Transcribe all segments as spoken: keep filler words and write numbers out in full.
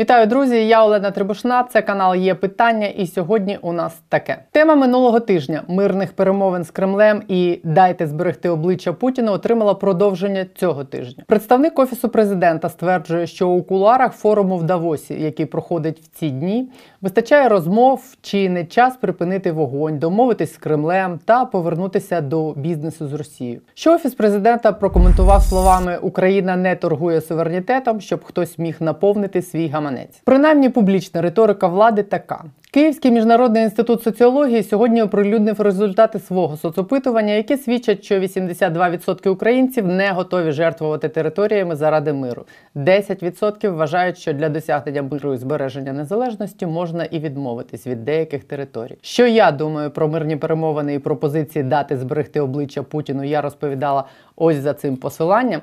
Вітаю, друзі! Я Олена Требушина, це канал «Є питання» і сьогодні у нас таке. Тема минулого тижня мирних перемовин з Кремлем і «Дайте зберегти обличчя Путіна» отримала продовження цього тижня. Представник Офісу президента стверджує, що у кулуарах форуму в Давосі, який проходить в ці дні, вистачає розмов, чи не час припинити вогонь, домовитись з Кремлем та повернутися до бізнесу з Росією. Що Офіс президента прокоментував словами «Україна не торгує суверенітетом, щоб хтось міг наповнити свій гаманець». Принаймні, публічна риторика влади така. Київський міжнародний інститут соціології сьогодні оприлюднив результати свого соцопитування, які свідчать, що вісімдесят два відсотки українців не готові жертвувати територіями заради миру. десять відсотків вважають, що для досягнення миру і збереження незалежності можна і відмовитись від деяких територій. Що я думаю про мирні перемовини і пропозиції дати зберегти обличчя Путіну, я розповідала ось за цим посиланням.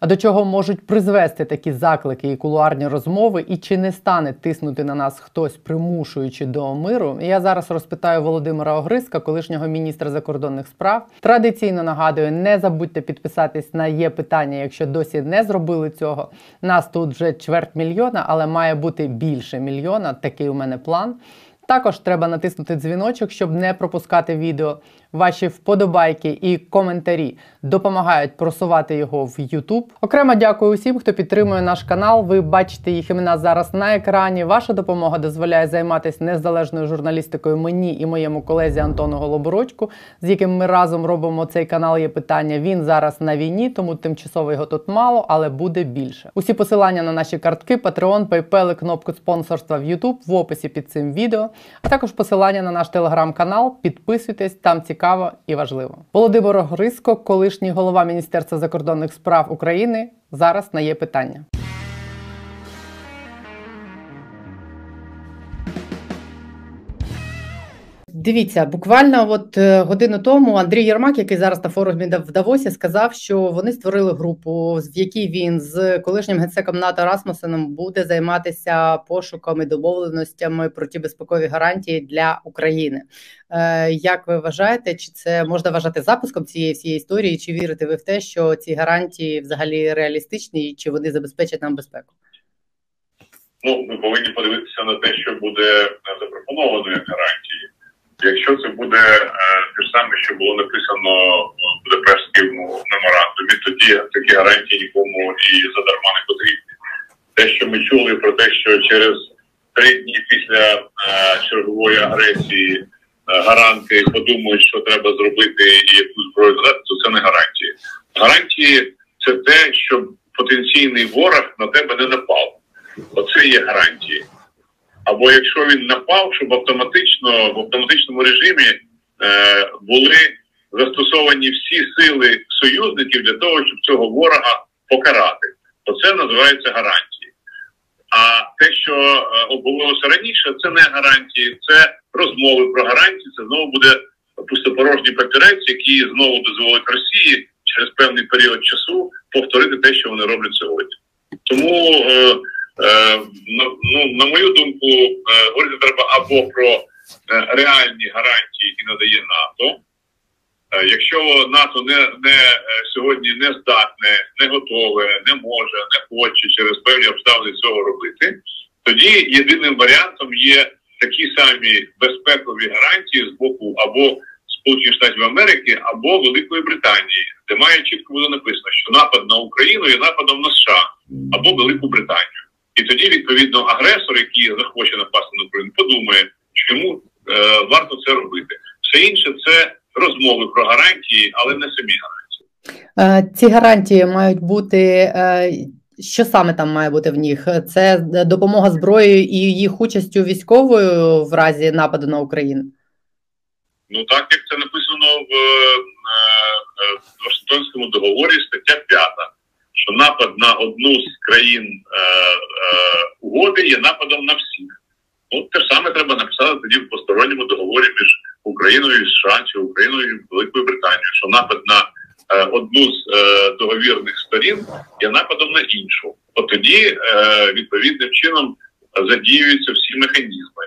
А до чого можуть призвести такі заклики і кулуарні розмови, і чи не стане тиснути на нас хтось, примушуючи до миру, я зараз розпитаю Володимира Огризка, колишнього міністра закордонних справ. Традиційно нагадую, не забудьте підписатись на «Є питання», якщо досі не зробили цього. Нас тут вже чверть мільйона, але має бути більше мільйона, такий у мене план. Також треба натиснути дзвіночок, щоб не пропускати відео. Ваші вподобайки і коментарі допомагають просувати його в YouTube. Окремо дякую усім, хто підтримує наш канал. Ви бачите їх імена зараз на екрані. Ваша допомога дозволяє займатися незалежною журналістикою мені і моєму колезі Антону Голобородьку, з яким ми разом робимо цей канал «Є питання». Він зараз на війні, тому тимчасово його тут мало, але буде більше. Усі посилання на наші картки, Patreon, PayPal і кнопку спонсорства в YouTube в описі під цим відео, а також посилання на наш телеграм-канал. Підписуйтесь, там цікаво. Цікаво і важливо. Володимир Огризко, колишній голова Міністерства закордонних справ України, зараз на «Є питання». Дивіться, буквально от годину тому Андрій Єрмак, який зараз на форумі в Давосі, сказав, що вони створили групу, в якій він з колишнім генсеком НАТО Расмусеном буде займатися пошуками, домовленостями про ті безпекові гарантії для України. Як ви вважаєте, чи це можна вважати запуском цієї всієї історії, чи вірите ви в те, що ці гарантії взагалі реалістичні, чи вони забезпечать нам безпеку? Ну, ми повинні подивитися на те, що буде запропоновано як гарантії. Якщо це буде е, те ж саме, що було написано в Будапештському меморандумі, тоді такі гарантії нікому і задарма не потрібні. Те, що ми чули про те, що через три дні після е, чергової агресії е, гаранти подумають, що треба зробити і якусь зброю додати, то це не гарантії. Гарантії – це те, щоб потенційний ворог на тебе не напав. Оце є гарантії. Або якщо він напав, щоб автоматично, в автоматичному режимі е, були застосовані всі сили союзників для того, щоб цього ворога покарати. Оце називається гарантії. А те, що е, обговорилося раніше, це не гарантії, це розмови про гарантії, це знову буде пустопорожній папірець, який знову дозволить Росії через певний період часу повторити те, що вони роблять сьогодні. Тому... Е, На, ну, на мою думку, говорити треба або про реальні гарантії, які надає НАТО. Якщо НАТО не, не, сьогодні не здатне, не готове, не може, не хоче через певні обставини цього робити, тоді єдиним варіантом є такі самі безпекові гарантії з боку або Сполучених Штатів Америки, або Великої Британії, де має чітко буде написано, що напад на Україну є нападом на США або Велику Британію. І тоді, відповідно, агресор, який захоче напасти на Україну, подумає, що йому е, варто це робити. Все інше – це розмови про гарантії, але не самі гарантії. Ці гарантії мають бути... Що саме там має бути в них? Це допомога зброєю і їх участю військовою в разі нападу на Україну? Ну так, як це написано в, в Вашингтонському договорі, стаття п'ята. Що напад на одну з країн е, е, угоди є нападом на всіх. От те ж саме треба написати тоді в посторонньому договорі між Україною і США, чи Україною і Великою Британією, що напад на е, одну з е, договірних сторін є нападом на іншу. От тоді е, відповідним чином задіюються всі механізми.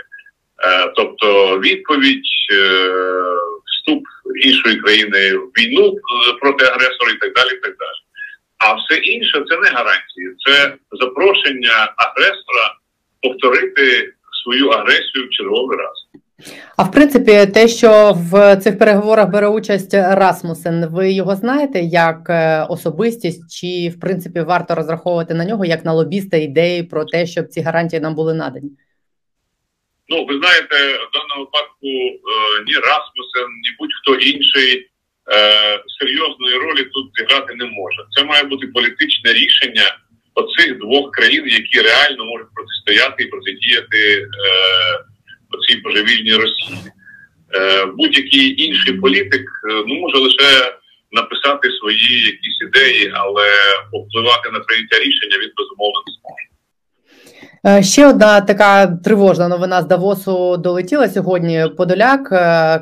Е, тобто відповідь, е, вступ іншої країни в війну проти агресора і так далі, і так далі. А все інше – це не гарантії, це запрошення агресора повторити свою агресію в черговий раз. А в принципі, те, що в цих переговорах бере участь Расмусен, ви його знаєте як особистість, чи в принципі варто розраховувати на нього як на лобіста ідеї про те, щоб ці гарантії нам були надані? Ну, ви знаєте, в даному випадку е, ні Расмусен, ні будь-хто інший е, серйозної ролі тут зіграти не може. Це має бути політичне рішення оцих двох країн, які реально можуть протистояти і протидіяти е, цій божевільній Росії. Е, будь-який інший політик ну, може лише написати свої якісь ідеї, але впливати на прийняття рішення він, безумовно, не зможе. Ще одна така тривожна новина з Давосу долетіла сьогодні. Подоляк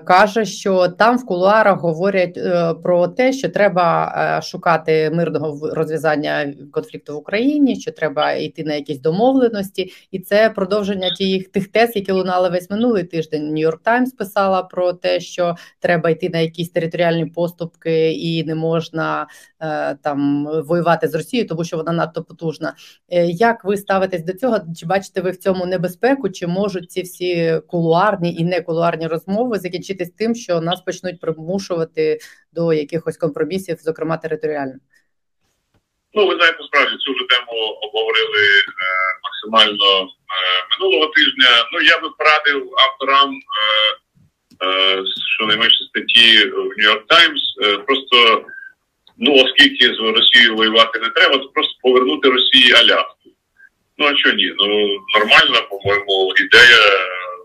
каже, що там в кулуарах говорять про те, що треба шукати мирного розв'язання конфлікту в Україні, що треба йти на якісь домовленості. І це продовження тих, тих тез, які лунали весь минулий тиждень. «Нью-Йорк Таймс» писала про те, що треба йти на якісь територіальні поступки і не можна там воювати з Росією, тому що вона надто потужна. Як ви ставитесь до цього? Чи бачите ви в цьому небезпеку, чи можуть ці всі кулуарні і некулуарні розмови закінчитись тим, що нас почнуть примушувати до якихось компромісів, зокрема територіально? Ну, ви знаєте, справді, цю вже тему обговорили е, максимально е, минулого тижня. Ну, я би порадив авторам е, е, щонайменше статті в «Нью-Йорк Таймс», е, просто, ну, оскільки з Росією воювати не треба, то просто повернути Росії Аляску. Ну, а що ні? Ну, нормальна, по-моєму, ідея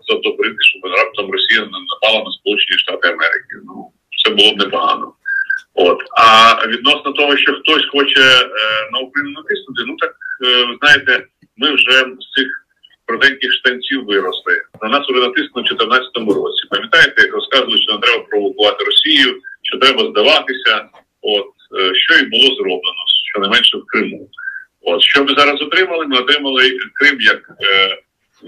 задобрити, щоб раптом Росія не напала на Сполучені Штати Америки. Ну, це було б непогано. От. А відносно того, що хтось хоче е, на Україну натиснути, ну так, ви е, знаєте, ми вже з цих коротеньких штанців виросли. На нас вже натиснули в чотирнадцятому році. Пам'ятаєте, розказували, що нам треба провокувати Росію, що треба здаватися, от, е, що і було зроблено, щонайменше в Криму. От, що ми зараз отримали? Ми отримали Крим як е,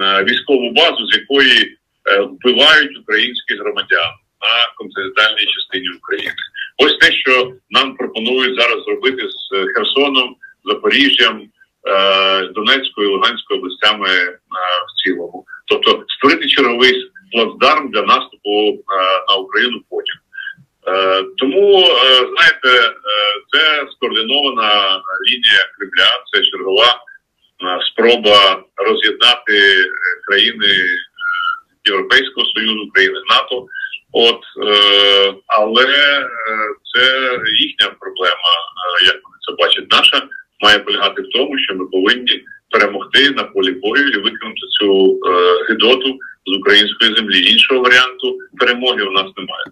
е, військову базу, з якої е, вбивають українських громадян на континентальній частині України. Ось те, що нам пропонують зараз зробити з Херсоном, Запоріжжям, е, Донецькою і Луганською областями е, в цілому. Тобто створити черговий плацдарм для наступу е, на Україну потім. Е, тому, е, знаєте, е, це скоординована лінія Кремля, це чергова е, спроба роз'єднати країни Європейського Союзу, країни НАТО. От, е, але це їхня проблема, е, як вони це бачать. Наша має полягати в тому, що ми повинні перемогти на полі бою і викинути цю е, гидоту з української землі. Іншого варіанту перемоги у нас немає.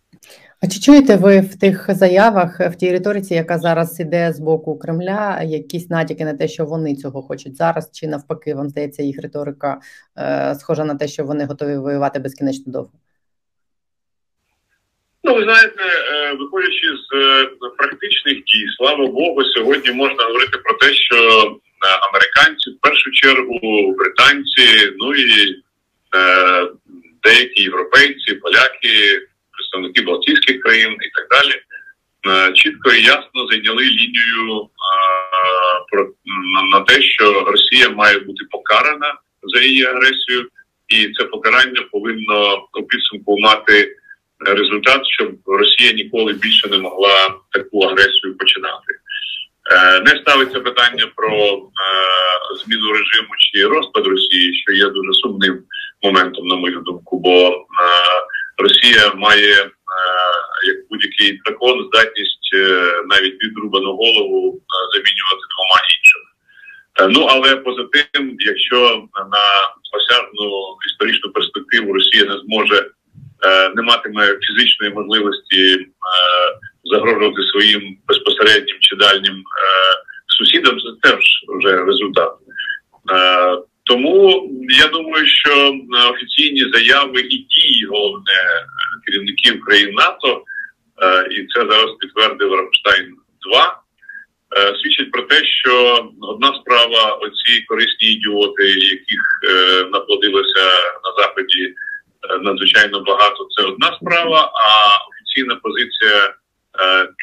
А чи чуєте ви в тих заявах, в тій риториці, яка зараз іде з боку Кремля, якісь натяки на те, що вони цього хочуть зараз, чи навпаки, вам здається, їх риторика е, схожа на те, що вони готові воювати безкінечно довго? Ну, ви знаєте, е, виходячи з е, практичних дій, слава Богу, сьогодні можна говорити про те, що американці, в першу чергу, британці, ну і е, деякі європейці, поляки, представники Балтійських країн і так далі, чітко і ясно зайняли лінію на те, що Росія має бути покарана за її агресію, і це покарання повинно у підсумку мати результат, щоб Росія ніколи більше не могла таку агресію починати. Не ставиться питання про зміну режиму чи розпад Росії, що є дуже сумним моментом, на мою думку, бо Росія має, е, як будь-який дракон, здатність е, навіть відрубану голову е, замінювати двома іншими. Е, ну, але поза тим, якщо на осяжну історичну перспективу Росія не зможе, е, не матиме фізичної можливості е, загрожувати своїм безпосереднім чи дальнім е, сусідам, це теж вже результат. Е, Тому я думаю, що офіційні заяви і дії, головне, керівників країн НАТО, і це зараз підтвердив Рамштайн два, свідчить про те, що одна справа оці корисні ідіоти, яких наплодилося на Заході надзвичайно багато, це одна справа, а офіційна позиція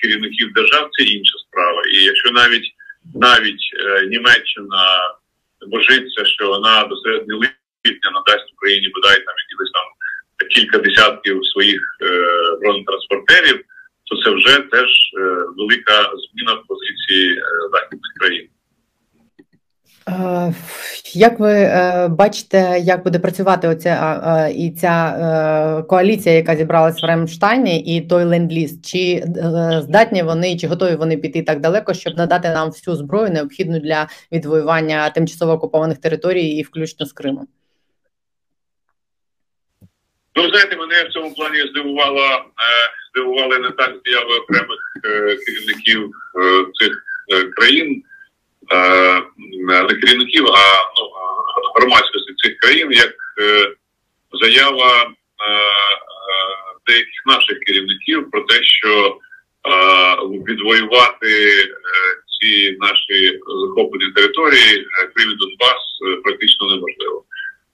керівників держав – це інша справа. І якщо навіть, навіть Німеччина божиться, що вона до середини липня надасть Україні, бодай, там, якісь там кілька десятків своїх е, бронетранспортерів, то це вже теж е, велика зміна в позиції е, західних країн. Як ви бачите, як буде працювати оця і ця коаліція, яка зібралась в Рамштайні, і той ленд-ліз? Чи здатні вони, чи готові вони піти так далеко, щоб надати нам всю зброю, необхідну для відвоювання тимчасово окупованих територій і включно з Кримом? Ну, знаєте, мене в цьому плані здивувала, здивували не так заяви окремих керівників цих країн, не керівників, а ну, громадськості цих країн, як е, заява е, деяких наших керівників про те, що е, відвоювати е, ці наші захоплені території, Крим і Донбас, е, практично неможливо.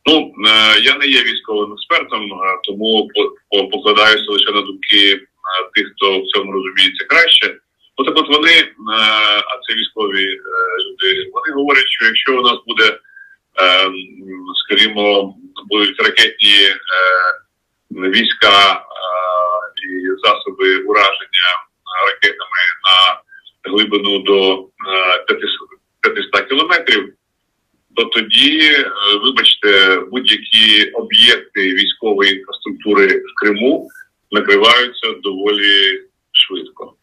Ну, е, я не є військовим експертом, е, тому покладаюся лише на думки е, тих, хто в цьому розуміється краще. От, от вони, а це військові люди, вони говорять, що якщо у нас буде, скажімо, будуть ракетні війська і засоби ураження ракетами на глибину до п'ятсот кілометрів, то тоді, вибачте, будь-які об'єкти військової інфраструктури в Криму накриваються доволі швидко.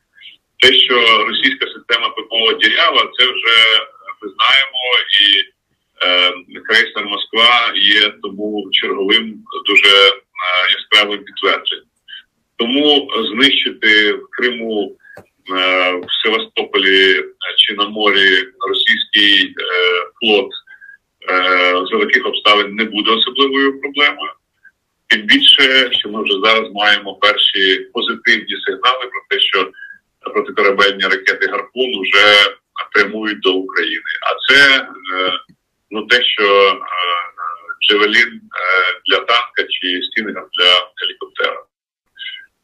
Те, що російська система ППО дірява, це вже ми знаємо, і е, крейсер Москва є тому черговим дуже е, яскравим підтвердженням. Тому знищити в Криму, е, в Севастополі чи на морі російський е, флот е, за таких обставин не буде особливою проблемою. Тим більше, що ми вже зараз маємо перші позитивні сигнали про те, що протикорабельні ракети «Гарпун» вже прямують до України. А це ну, те, що Джевелін для танка чи Стінгер для гелікоптера.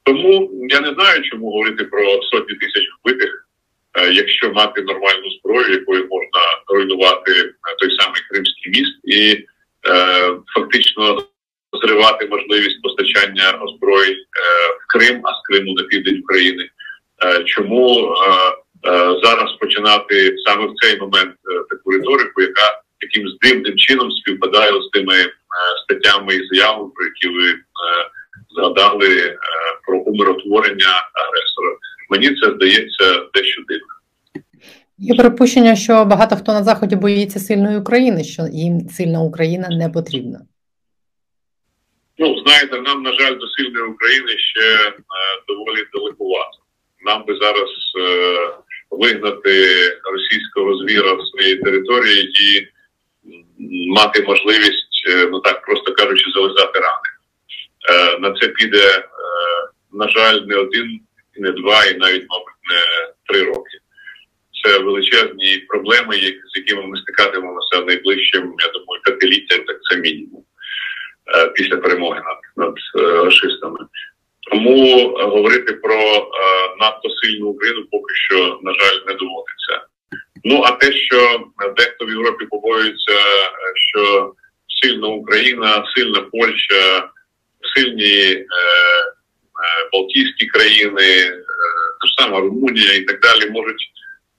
Тому я не знаю, чому говорити про сотні тисяч вбитих, якщо мати нормальну зброю, якою можна руйнувати той самий Кримський міст і фактично зривати можливість постачання озброєнь в Крим, а з Криму на південь України. Чому е, е, зараз починати саме в цей момент е, таку риторику, яка якимсь дивним чином співпадає з тими е, статтями і заявами, про які ви е, згадали, е, про умиротворення агресора? Мені це здається дещо дивно. Є припущення, що багато хто на Заході боїться сильної України, що їм сильна Україна не потрібна. Ну, знаєте, нам, на жаль, до сильної України ще е, доволі далекувато. Нам би зараз е, вигнати російського звіра з своєї території і мати можливість, е, ну так просто кажучи, залізати рани. Е, на це піде, е, на жаль, не один, не два і навіть, мабуть, не три роки. Це величезні проблеми, з якими ми стикатимемося найближчим, я думаю, п'ятиліттям, так це мінімум, е, після перемоги над, над е, рашистами. Тому говорити про е, надто сильну Україну поки що, на жаль, не доводиться. Ну, а те, що дехто в Європі побоюється, що сильна Україна, сильна Польща, сильні е, Балтійські країни, е, та ж сама Румунія і так далі, можуть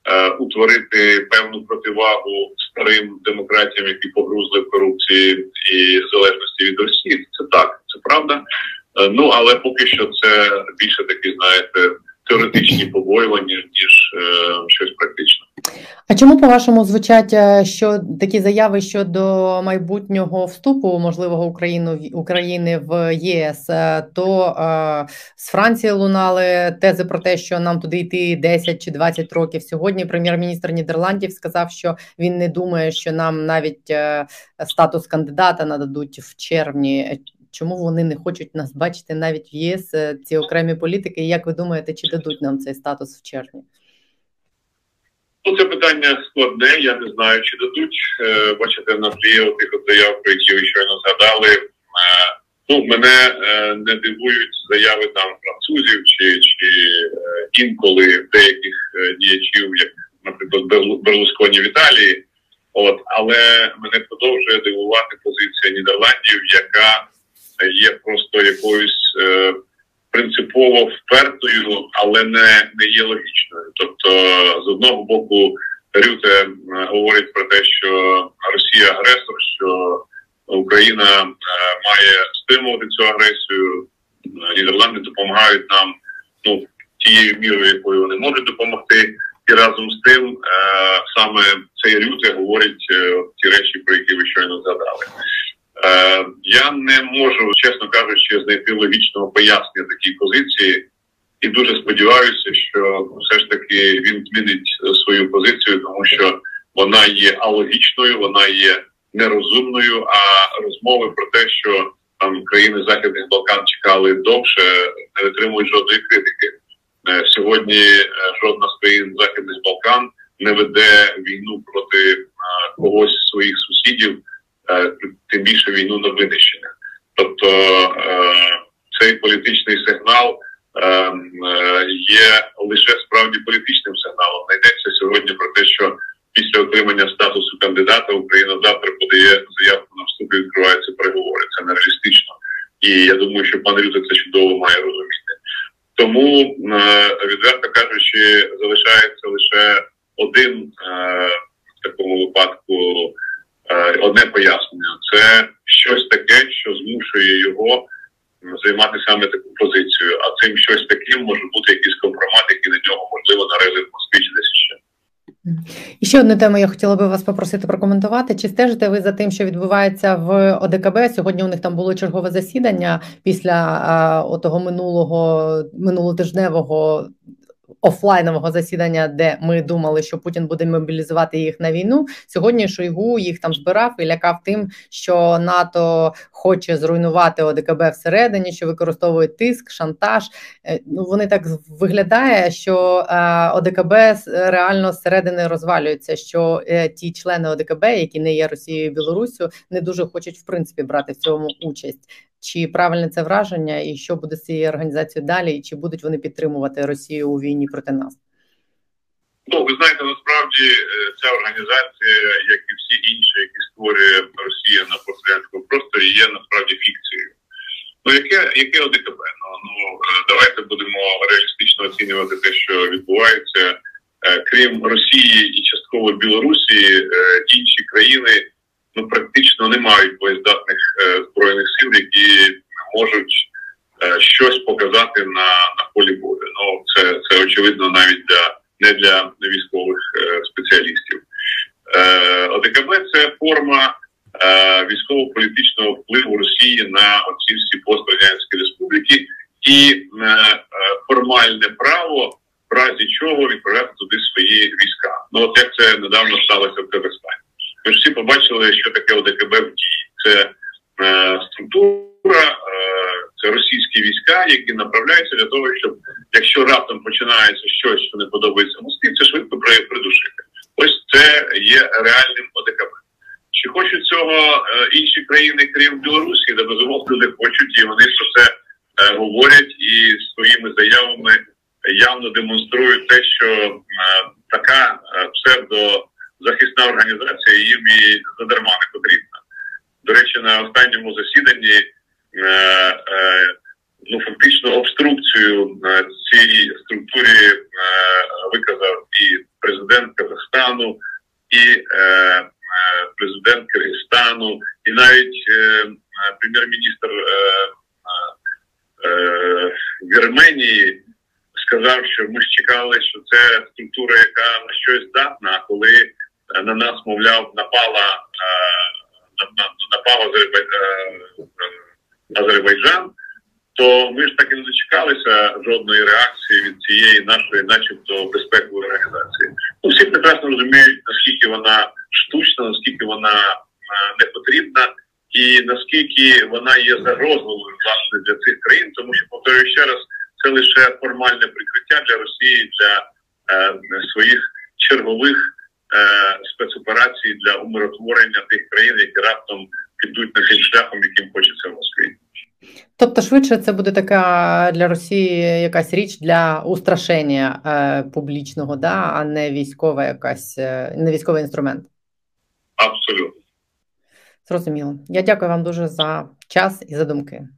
е, утворити певну противагу старим демократіям, які погрузли в корупції і залежності від Росії. Це так, це правда. Ну, але поки що це більше такі, знаєте, теоретичні побоювання, ніж е, щось практичне. А чому, по-вашому, звучать що такі заяви щодо майбутнього вступу, можливого Україну, України в ЄС? То е, з Франції лунали тези про те, що нам туди йти десять чи двадцять років. Сьогодні прем'єр-міністр Нідерландів сказав, що він не думає, що нам навіть е, статус кандидата нададуть в червні. Чому вони не хочуть нас бачити навіть в ЄС, ці окремі політики? І як ви думаєте, чи дадуть нам цей статус в червні? Ну, це питання складне, я не знаю, чи дадуть. Бачите, на тлі тих от заяв, про які ви щойно згадали. Ну, мене не дивують заяви там французів, чи, чи інколи деяких діячів, як, наприклад, Берлусконі в Італії, От, але мене продовжує дивувати позиція Нідерландів, яка є просто якоюсь е, принципово впертою, але не, не є логічною. Тобто, з одного боку, Рюте говорить про те, що Росія агресор, що Україна е, має стимулити цю агресію, Нідерланди допомагають нам, ну, тією мірою, якою вони можуть допомогти. І разом з тим, саме цей Рюте говорить ті речі, про які ви щойно згадали. Я не можу, чесно кажучи, знайти логічного пояснення такій позиції. І дуже сподіваюся, що все ж таки він змінить свою позицію, тому що вона є алогічною, вона є нерозумною, а розмови про те, що там країни Західних Балкан чекали довше, не витримують жодної критики. Сьогодні жодна з країн Західних Балкан не веде війну проти когось з своїх сусідів, тим більше війну на Винниччині. Тобто цей політичний сигнал є лише справді політичним сигналом. Йдеться сьогодні про те, що після отримання статусу кандидата Україна завтра подає заявку на вступ і відкриваються переговори. Це нереалістично. І я думаю, що пан Рюте це чудово має розуміти. Тому, відверто кажучи, залишається лише один в такому випадку, одне пояснення. Це щось таке, що змушує його займати саме таку позицію. А цим щось таким може бути якийсь компромат, який на нього, можливо, наразі в Москві чи десь ще. І ще одну тему я хотіла би вас попросити прокоментувати. Чи стежите ви за тим, що відбувається в О Д К Б? Сьогодні у них там було чергове засідання після отого минулого, минулотижневого офлайнового засідання, де ми думали, що Путін буде мобілізувати їх на війну. Сьогодні Шойгу їх там збирав і лякав тим, що НАТО хоче зруйнувати О Д К Б всередині, що використовує тиск, шантаж. Ну, вони так виглядає, що О Д К Б реально зсередини розвалюється, що ті члени О Д К Б, які не є Росією і Білоруссю, не дуже хочуть в принципі брати в цьому участь. Чи правильне це враження, і що буде з цією організацією далі, і чи будуть вони підтримувати Росію у війні проти нас? Ну, ви знаєте, насправді ця організація, як і всі інші, які створює Росія на пострадянському просторі, є насправді фікцією. Ну, яке, яке О Д К Б? Ну, ну, давайте будемо реалістично оцінювати те, що відбувається. Крім Росії і частково Білорусі, інші країни, ну, практично не мають боєздатних е, збройних сил, які можуть е, щось показати на, на полі бою. Ну, це, це очевидно навіть для, не для військових е, спеціалістів. Е, О Д К Б – це форма е, військово-політичного впливу Росії на оці всі пострадянські республіки і е, е, формальне право, в разі чого, відправляти туди свої війська. Ну, от як це недавно сталося в Казахстані. Ми ж всі побачили, що таке О Д К Б в дії. Це е, структура, е, це російські війська, які направляються для того, щоб, якщо раптом починається щось, що не подобається Москві, це швидко придушити. Ось це є реальним О Д К Б. Чи хочуть цього е, інші країни, крім Білорусі? Де безумовно не хочуть, і вони про це е, говорять і своїми заявами явно демонструють те, що е, така е, псевдо захисна організація їм і задарма не потрібна. До речі, на останньому засіданні е, е, ну, фактично обструкцію е, цій структурі е, виказав і президент Казахстану, і е, е, президент Киргизстану, і навіть е, прем'єр-міністр е, е, Вірменії сказав, що ми ж чекали, що це структура, яка на щось здатна, коли на нас, мовляв, напала, напав Азербайджан, то ми ж так і не дочекалися жодної реакції від цієї нашої, начебто, безпекової організації. Ну, всі прекрасно розуміють, наскільки вона штучна, наскільки вона не потрібна і наскільки вона є загрозливою, власне, для цих країн, тому що, повторюю ще раз, це лише формальне прикриття для Росії, для е, своїх чергових е, спецоперацій, для умиротворення тих країн, які раптом підуть на цей шляхом, яким хочеться в Москві. Тобто швидше це буде така для Росії якась річ для устрашення е, публічного, да? А не військова якась, е, не військовий інструмент? Абсолютно. Зрозуміло. Я дякую вам дуже за час і за думки.